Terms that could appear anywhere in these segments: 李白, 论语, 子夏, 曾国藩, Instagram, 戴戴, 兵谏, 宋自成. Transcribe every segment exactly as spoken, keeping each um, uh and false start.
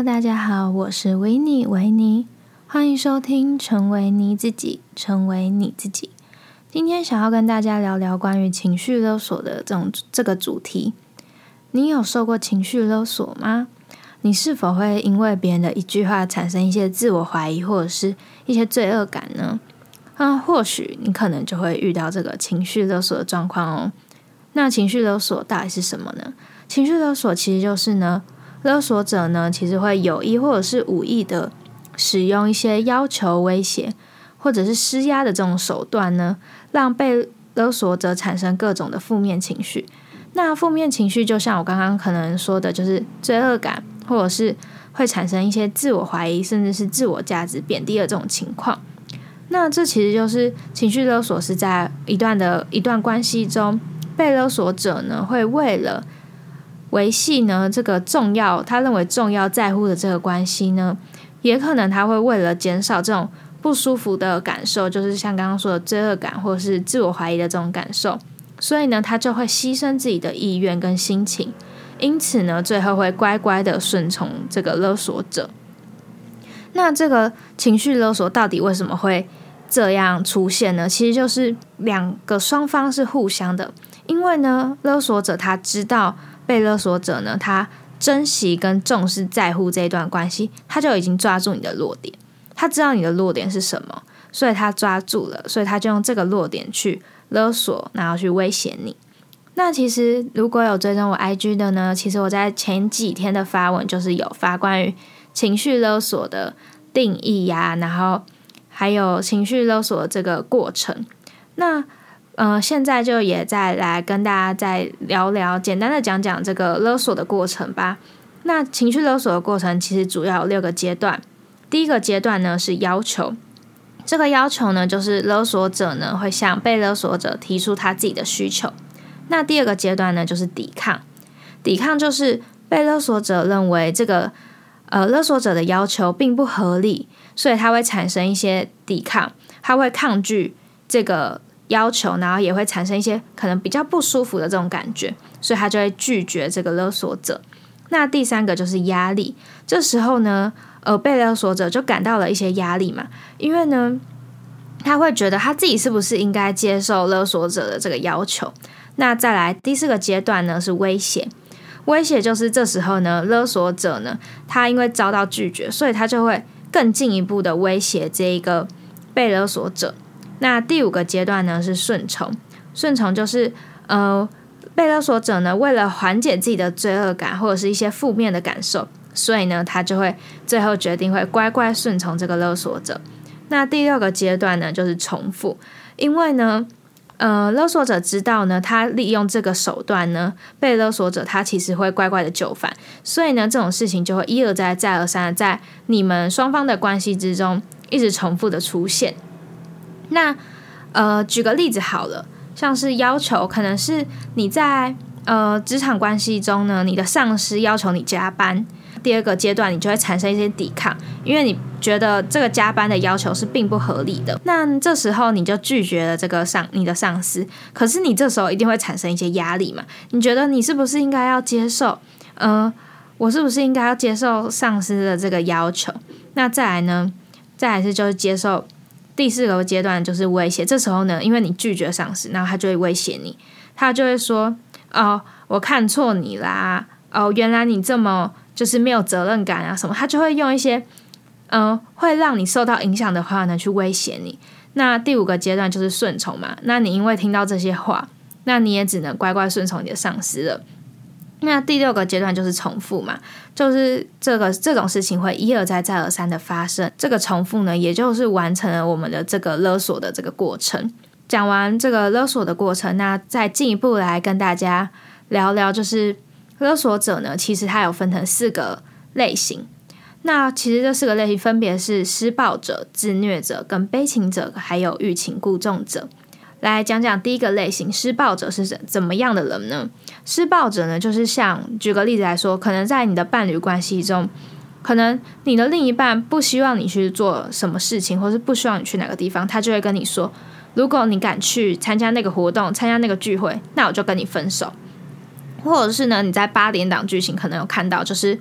Hello， 大家好，我是维尼维尼，欢迎收听《成为你自己，成为你自己》。今天想要跟大家聊聊关于情绪勒索的这种这个主题。你有受过情绪勒索吗？你是否会因为别人的一句话产生一些自我怀疑或者是一些罪恶感呢？那或许你可能就会遇到这个情绪勒索的状况哦。那情绪勒索到底是什么呢？情绪勒索其实就是呢，勒索者呢，其实会有意或者是无意的使用一些要求、威胁或者是施压的这种手段呢，让被勒索者产生各种的负面情绪。那负面情绪就像我刚刚可能说的，就是罪恶感，或者是会产生一些自我怀疑，甚至是自我价值贬低的这种情况。那这其实就是情绪勒索，是在一段的一段关系中，被勒索者呢会为了维系呢这个重要他认为重要在乎的这个关系呢，也可能他会为了减少这种不舒服的感受，就是像刚刚说的罪恶感或是自我怀疑的这种感受，所以呢他就会牺牲自己的意愿跟心情，因此呢最后会乖乖的顺从这个勒索者。那这个情绪勒索到底为什么会这样出现呢？其实就是两个双方是互相的，因为呢勒索者他知道被勒索者呢，他珍惜跟重视在乎这一段关系，他就已经抓住你的弱点，他知道你的弱点是什么，所以他抓住了，所以他就用这个弱点去勒索，然后去威胁你。那其实如果有追踪我 I G 的呢，其实我在前几天的发文就是有发关于情绪勒索的定义呀、啊，然后还有情绪勒索的这个过程。那呃，现在就也再来跟大家再聊聊，简单的讲讲这个勒索的过程吧。那情绪勒索的过程其实主要有六个阶段。第一个阶段呢是要求，这个要求呢就是勒索者呢会向被勒索者提出他自己的需求。那第二个阶段呢就是抵抗，抵抗就是被勒索者认为这个呃勒索者的要求并不合理，所以他会产生一些抵抗，他会抗拒这个要求，然后也会产生一些可能比较不舒服的这种感觉，所以他就会拒绝这个勒索者。那第三个就是压力，这时候呢呃，被勒索者就感到了一些压力嘛，因为呢他会觉得他自己是不是应该接受勒索者的这个要求。那再来第四个阶段呢是威胁，威胁就是这时候呢勒索者呢他因为遭到拒绝，所以他就会更进一步的威胁这一个被勒索者。那第五个阶段呢是顺从，顺从就是呃被勒索者呢为了缓解自己的罪恶感或者是一些负面的感受，所以呢他就会最后决定会乖乖顺从这个勒索者。那第六个阶段呢就是重复，因为呢呃勒索者知道呢他利用这个手段呢被勒索者他其实会乖乖的就范，所以呢这种事情就会一而再再而三的在你们双方的关系之中一直重复的出现。那呃，举个例子好了，像是要求，可能是你在呃职场关系中呢，你的上司要求你加班，第二个阶段你就会产生一些抵抗，因为你觉得这个加班的要求是并不合理的，那这时候你就拒绝了这个上你的上司，可是你这时候一定会产生一些压力嘛，你觉得你是不是应该要接受，呃，我是不是应该要接受上司的这个要求？那再来呢，再来是就是接受。第四个阶段就是威胁，这时候呢因为你拒绝上司，然后他就会威胁你，他就会说哦我看错你啦，哦原来你这么就是没有责任感啊什么，他就会用一些嗯、呃、会让你受到影响的话呢去威胁你。那第五个阶段就是顺从嘛，那你因为听到这些话，那你也只能乖乖顺从你的上司了。那第六个阶段就是重复嘛，就是这个这种事情会一而再再而三的发生，这个重复呢也就是完成了我们的这个勒索的这个过程。讲完这个勒索的过程，那再进一步来跟大家聊聊，就是勒索者呢其实他有分成四个类型，那其实这四个类型分别是施暴者、自虐者、跟悲情者还有欲擒故纵者。来讲讲第一个类型，施暴者是怎么样的人呢？施暴者呢，就是像举个例子来说，可能在你的伴侣关系中，可能你的另一半不希望你去做什么事情，或是不希望你去哪个地方，他就会跟你说，如果你敢去参加那个活动，参加那个聚会，那我就跟你分手。或者是呢，你在八点档剧情可能有看到，就是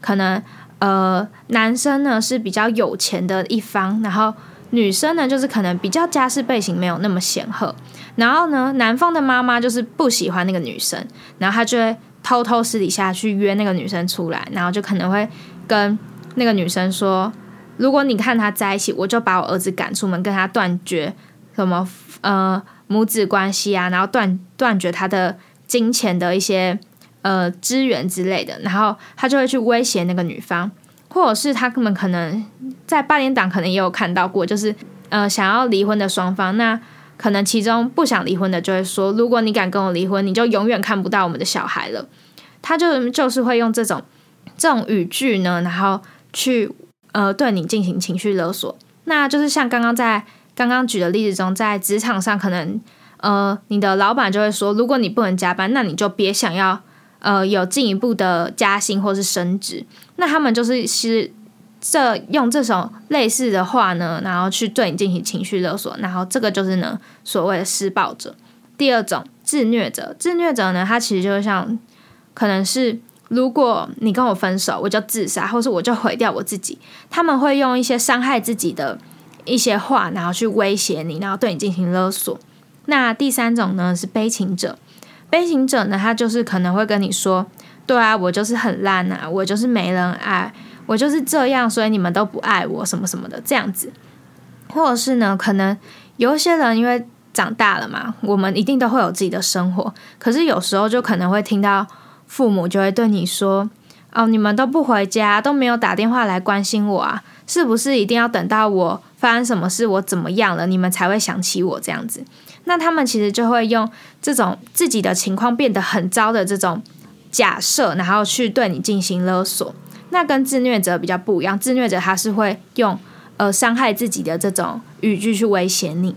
可能呃，男生呢是比较有钱的一方，然后女生呢就是可能比较家世背景没有那么显赫，然后呢男方的妈妈就是不喜欢那个女生，然后他就会偷偷私底下去约那个女生出来，然后就可能会跟那个女生说，如果你看她在一起，我就把我儿子赶出门，跟她断绝什么呃母子关系啊，然后断断绝她的金钱的一些呃资源之类的，然后他就会去威胁那个女方，或者是他根本可能在八点档可能也有看到过，就是呃想要离婚的双方，那可能其中不想离婚的就会说，如果你敢跟我离婚，你就永远看不到我们的小孩了。他就就是会用这种这种语句呢，然后去呃对你进行情绪勒索。那就是像刚刚在刚刚举的例子中，在职场上可能呃你的老板就会说，如果你不能加班，那你就别想要呃，有进一步的加薪或是升职，那他们就是是这用这种类似的话呢，然后去对你进行情绪勒索，然后这个就是呢所谓的施暴者。第二种自虐者，自虐者呢，他其实就像可能是如果你跟我分手，我就自杀，或是我就毁掉我自己，他们会用一些伤害自己的一些话，然后去威胁你，然后对你进行勒索。那第三种呢是悲情者。悲情者呢，他就是可能会跟你说，对啊，我就是很烂啊，我就是没人爱，我就是这样，所以你们都不爱我什么什么的这样子。或者是呢，可能有一些人因为长大了嘛，我们一定都会有自己的生活，可是有时候就可能会听到父母就会对你说，哦，你们都不回家，都没有打电话来关心我啊，是不是一定要等到我发生什么事，我怎么样了，你们才会想起我这样子。那他们其实就会用这种自己的情况变得很糟的这种假设，然后去对你进行勒索。那跟自虐者比较不一样，自虐者他是会用呃伤害自己的这种语句去威胁你。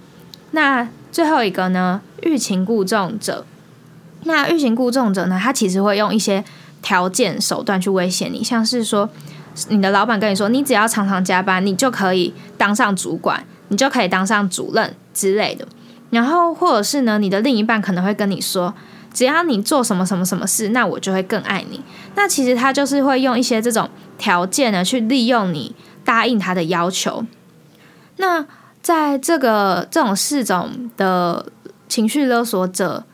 那最后一个呢，欲擒故纵者。那欲擒故纵者呢，他其实会用一些条件手段去威胁你，像是说你的老板跟你说，你只要常常加班，你就可以当上主管，你就可以当上主任之类的。然后或者是呢，你的另一半可能会跟你说，只要你做什么什么什么事，那我就会更爱你。那其实他就是会用一些这种条件呢，去利用你答应他的要求。那在这个这种四种的情绪勒索者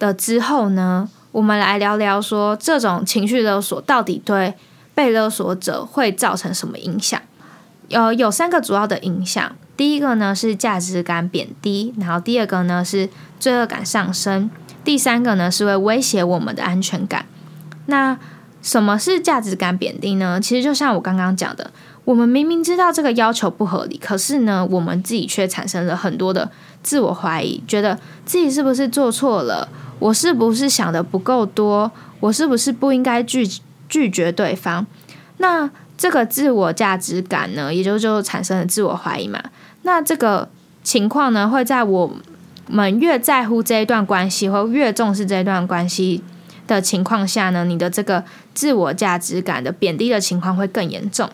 的之后呢，我们来聊聊说，这种情绪勒索到底对被勒索者会造成什么影响。呃，有三个主要的影响。第一个呢是价值感贬低，然后第二个呢是罪恶感上升，第三个呢是会威胁我们的安全感。那什么是价值感贬低呢？其实就像我刚刚讲的，我们明明知道这个要求不合理，可是呢我们自己却产生了很多的自我怀疑，觉得自己是不是做错了，我是不是想的不够多，我是不是不应该拒拒绝对方。那这个自我价值感呢，也就就产生了自我怀疑嘛。那这个情况呢，会在我们越在乎这一段关系，或越重视这一段关系的情况下呢，你的这个自我价值感的贬低的情况会更严重。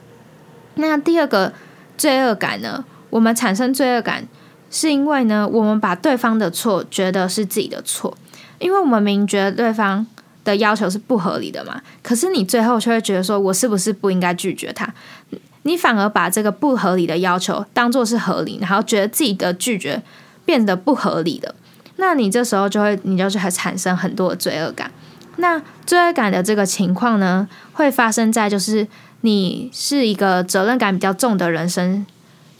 那第二个罪恶感呢，我们产生罪恶感是因为呢，我们把对方的错觉得是自己的错，因为我们明觉得对方的要求是不合理的嘛，可是你最后却会觉得说，我是不是不应该拒绝他？你反而把这个不合理的要求当作是合理，然后觉得自己的拒绝变得不合理的，那你这时候就会你就会产生很多的罪恶感。那罪恶感的这个情况呢，会发生在就是你是一个责任感比较重的人身，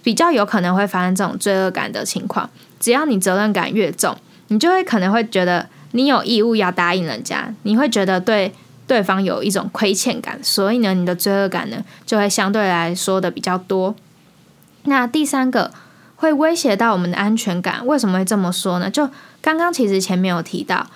比较有可能会发生这种罪恶感的情况。只要你责任感越重，你就会可能会觉得你有义务要答应人家，你会觉得对对方有一种亏欠感，所以呢，你的罪恶感呢就会相对来说的比较多。那第三个会威胁到我们的安全感，为什么会这么说呢？就刚刚其实前面有提到，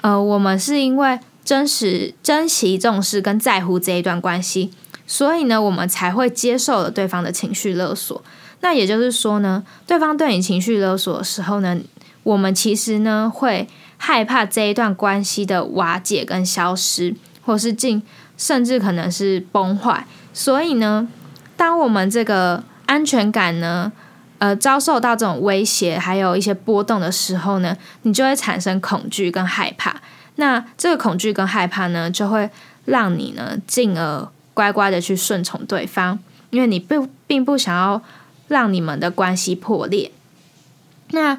呃，我们是因为真实、珍惜、重视跟在乎这一段关系，所以呢，我们才会接受了对方的情绪勒索。那也就是说呢，对方对你情绪勒索的时候呢，我们其实呢会害怕这一段关系的瓦解跟消失，或是进甚至可能是崩坏。所以呢，当我们这个安全感呢，呃，遭受到这种威胁还有一些波动的时候呢，你就会产生恐惧跟害怕。那这个恐惧跟害怕呢，就会让你呢进而乖乖的去顺从对方，因为你不并不想要让你们的关系破裂。那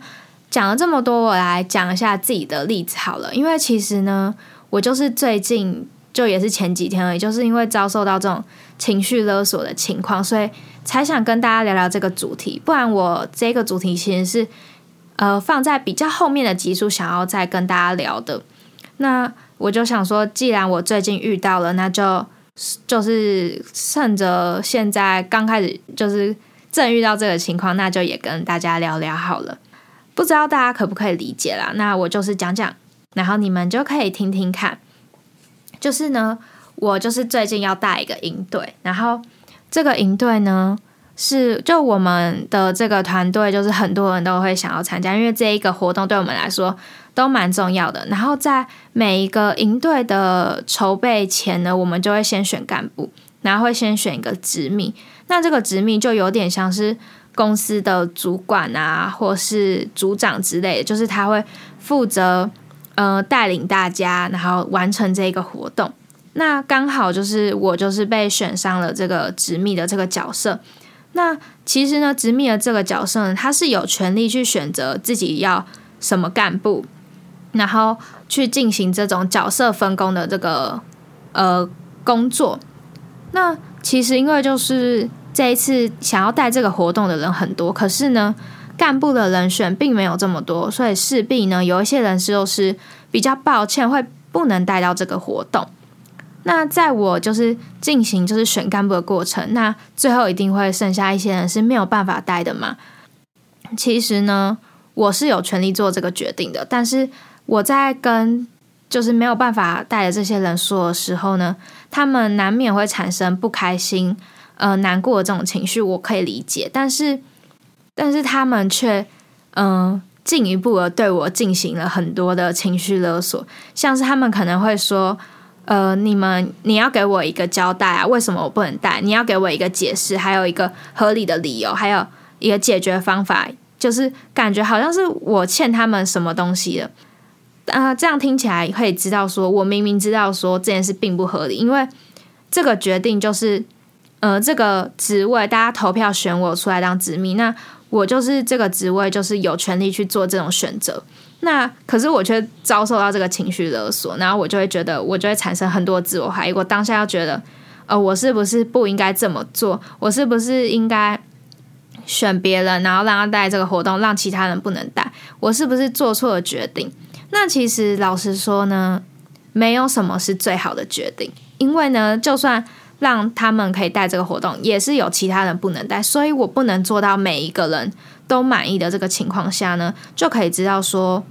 讲了这么多，我来讲一下自己的例子好了。因为其实呢，我就是最近就也是前几天而已，就是因为遭受到这种情绪勒索的情况，所以才想跟大家聊聊这个主题。不然我这个主题其实是呃放在比较后面的集数想要再跟大家聊的。那我就想说，既然我最近遇到了，那就就是趁着现在刚开始就是正遇到这个情况，那就也跟大家聊聊好了。不知道大家可不可以理解啦，那我就是讲讲，然后你们就可以听听看。就是呢，我就是最近要带一个营队，然后这个营队呢是就我们的这个团队就是很多人都会想要参加，因为这一个活动对我们来说都蛮重要的。然后在每一个营队的筹备前呢，我们就会先选干部，然后会先选一个执秘。那这个执秘就有点像是公司的主管啊，或是组长之类的，就是他会负责呃带领大家，然后完成这个活动。那刚好就是我就是被选上了这个执秘的这个角色。那其实呢，执秘的这个角色呢，他是有权利去选择自己要什么干部，然后去进行这种角色分工的这个呃工作。那其实因为就是这一次想要带这个活动的人很多，可是呢干部的人选并没有这么多，所以势必呢有一些人就是比较抱歉会不能带到这个活动。那在我就是进行就是选干部的过程，那最后一定会剩下一些人是没有办法带的嘛。其实呢我是有权利做这个决定的，但是我在跟就是没有办法带的这些人说的时候呢，他们难免会产生不开心呃难过的这种情绪，我可以理解。但是但是他们却嗯、呃、进一步的对我进行了很多的情绪勒索，像是他们可能会说呃，你们你要给我一个交代啊，为什么我不能带？你要给我一个解释，还有一个合理的理由，还有一个解决方法，就是感觉好像是我欠他们什么东西了。啊、呃，这样听起来可以知道说，我明明知道说这件事并不合理，因为这个决定就是，呃，这个职位大家投票选我出来当执秘，那我就是这个职位就是有权利去做这种选择。那可是我却遭受到这个情绪勒索，然后我就会觉得我就会产生很多自我怀疑，我当下要觉得呃，我是不是不应该这么做，我是不是应该选别人然后让他带这个活动，让其他人不能带，我是不是做错了决定。那其实老实说呢，没有什么是最好的决定，因为呢就算让他们可以带这个活动，也是有其他人不能带，所以我不能做到每一个人都满意的这个情况下呢，就可以知道说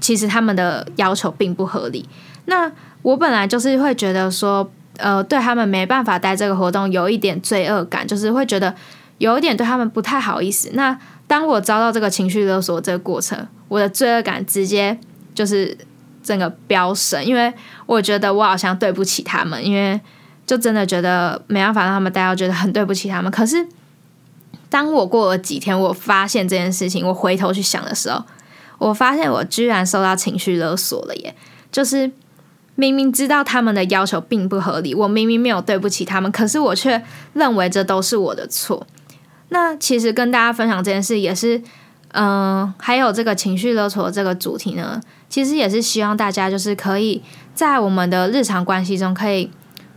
其实他们的要求并不合理。那我本来就是会觉得说呃，对他们没办法带这个活动有一点罪恶感，就是会觉得有一点对他们不太好意思。那当我遭到这个情绪勒索这个过程，我的罪恶感直接就是整个飙升，因为我觉得我好像对不起他们，因为就真的觉得没办法让他们带，我觉得很对不起他们。可是当我过了几天，我发现这件事情，我回头去想的时候，我发现我居然受到情绪勒索了耶！就是明明知道他们的要求并不合理，我明明没有对不起他们，可是我却认为这都是我的错。那其实跟大家分享这件事也是，嗯、呃，还有这个情绪勒索这个主题呢，其实也是希望大家就是可以在我们的日常关系中，可以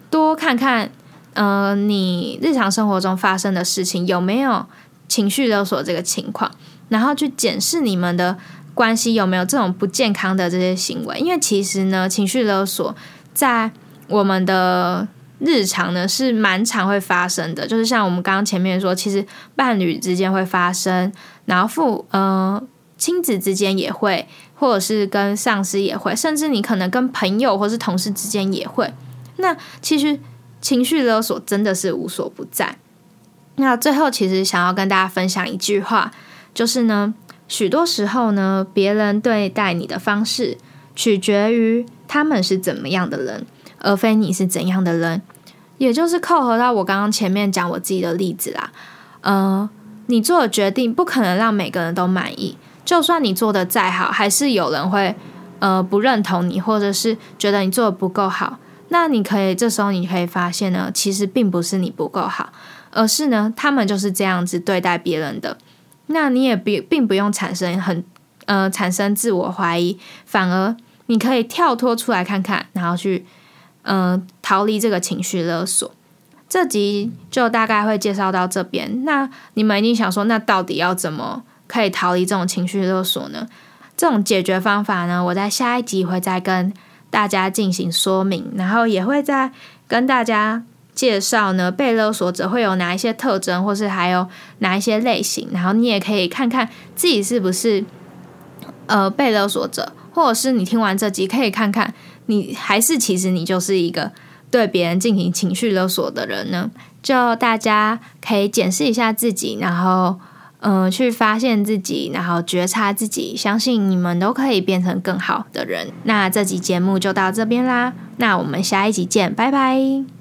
多看看呃，你日常生活中发生的事情有没有情绪勒索这个情况，然后去检视你们的关系有没有这种不健康的这些行为。因为其实呢，情绪勒索在我们的日常呢是蛮常会发生的，就是像我们刚刚前面说，其实伴侣之间会发生，然后父呃亲子之间也会，或者是跟上司也会，甚至你可能跟朋友或是同事之间也会。那其实情绪勒索真的是无所不在。那最后其实想要跟大家分享一句话，就是呢，许多时候呢，别人对待你的方式取决于他们是怎么样的人，而非你是怎样的人。也就是扣合到我刚刚前面讲我自己的例子啦，呃，你做的决定不可能让每个人都满意，就算你做的再好，还是有人会呃不认同你，或者是觉得你做的不够好。那你可以这时候你可以发现呢，其实并不是你不够好，而是呢他们就是这样子对待别人的。那你也并不用产生很呃产生自我怀疑，反而你可以跳脱出来看看，然后去呃逃离这个情绪勒索。这集就大概会介绍到这边。那你们一定想说，那到底要怎么可以逃离这种情绪勒索呢？这种解决方法呢，我在下一集会再跟大家进行说明，然后也会再跟大家介绍呢被勒索者会有哪一些特征，或是还有哪一些类型，然后你也可以看看自己是不是呃被勒索者，或者是你听完这集可以看看你还是其实你就是一个对别人进行情绪勒索的人呢。就大家可以检视一下自己，然后嗯、呃，去发现自己，然后觉察自己，相信你们都可以变成更好的人。那这集节目就到这边啦，那我们下一集见，拜拜。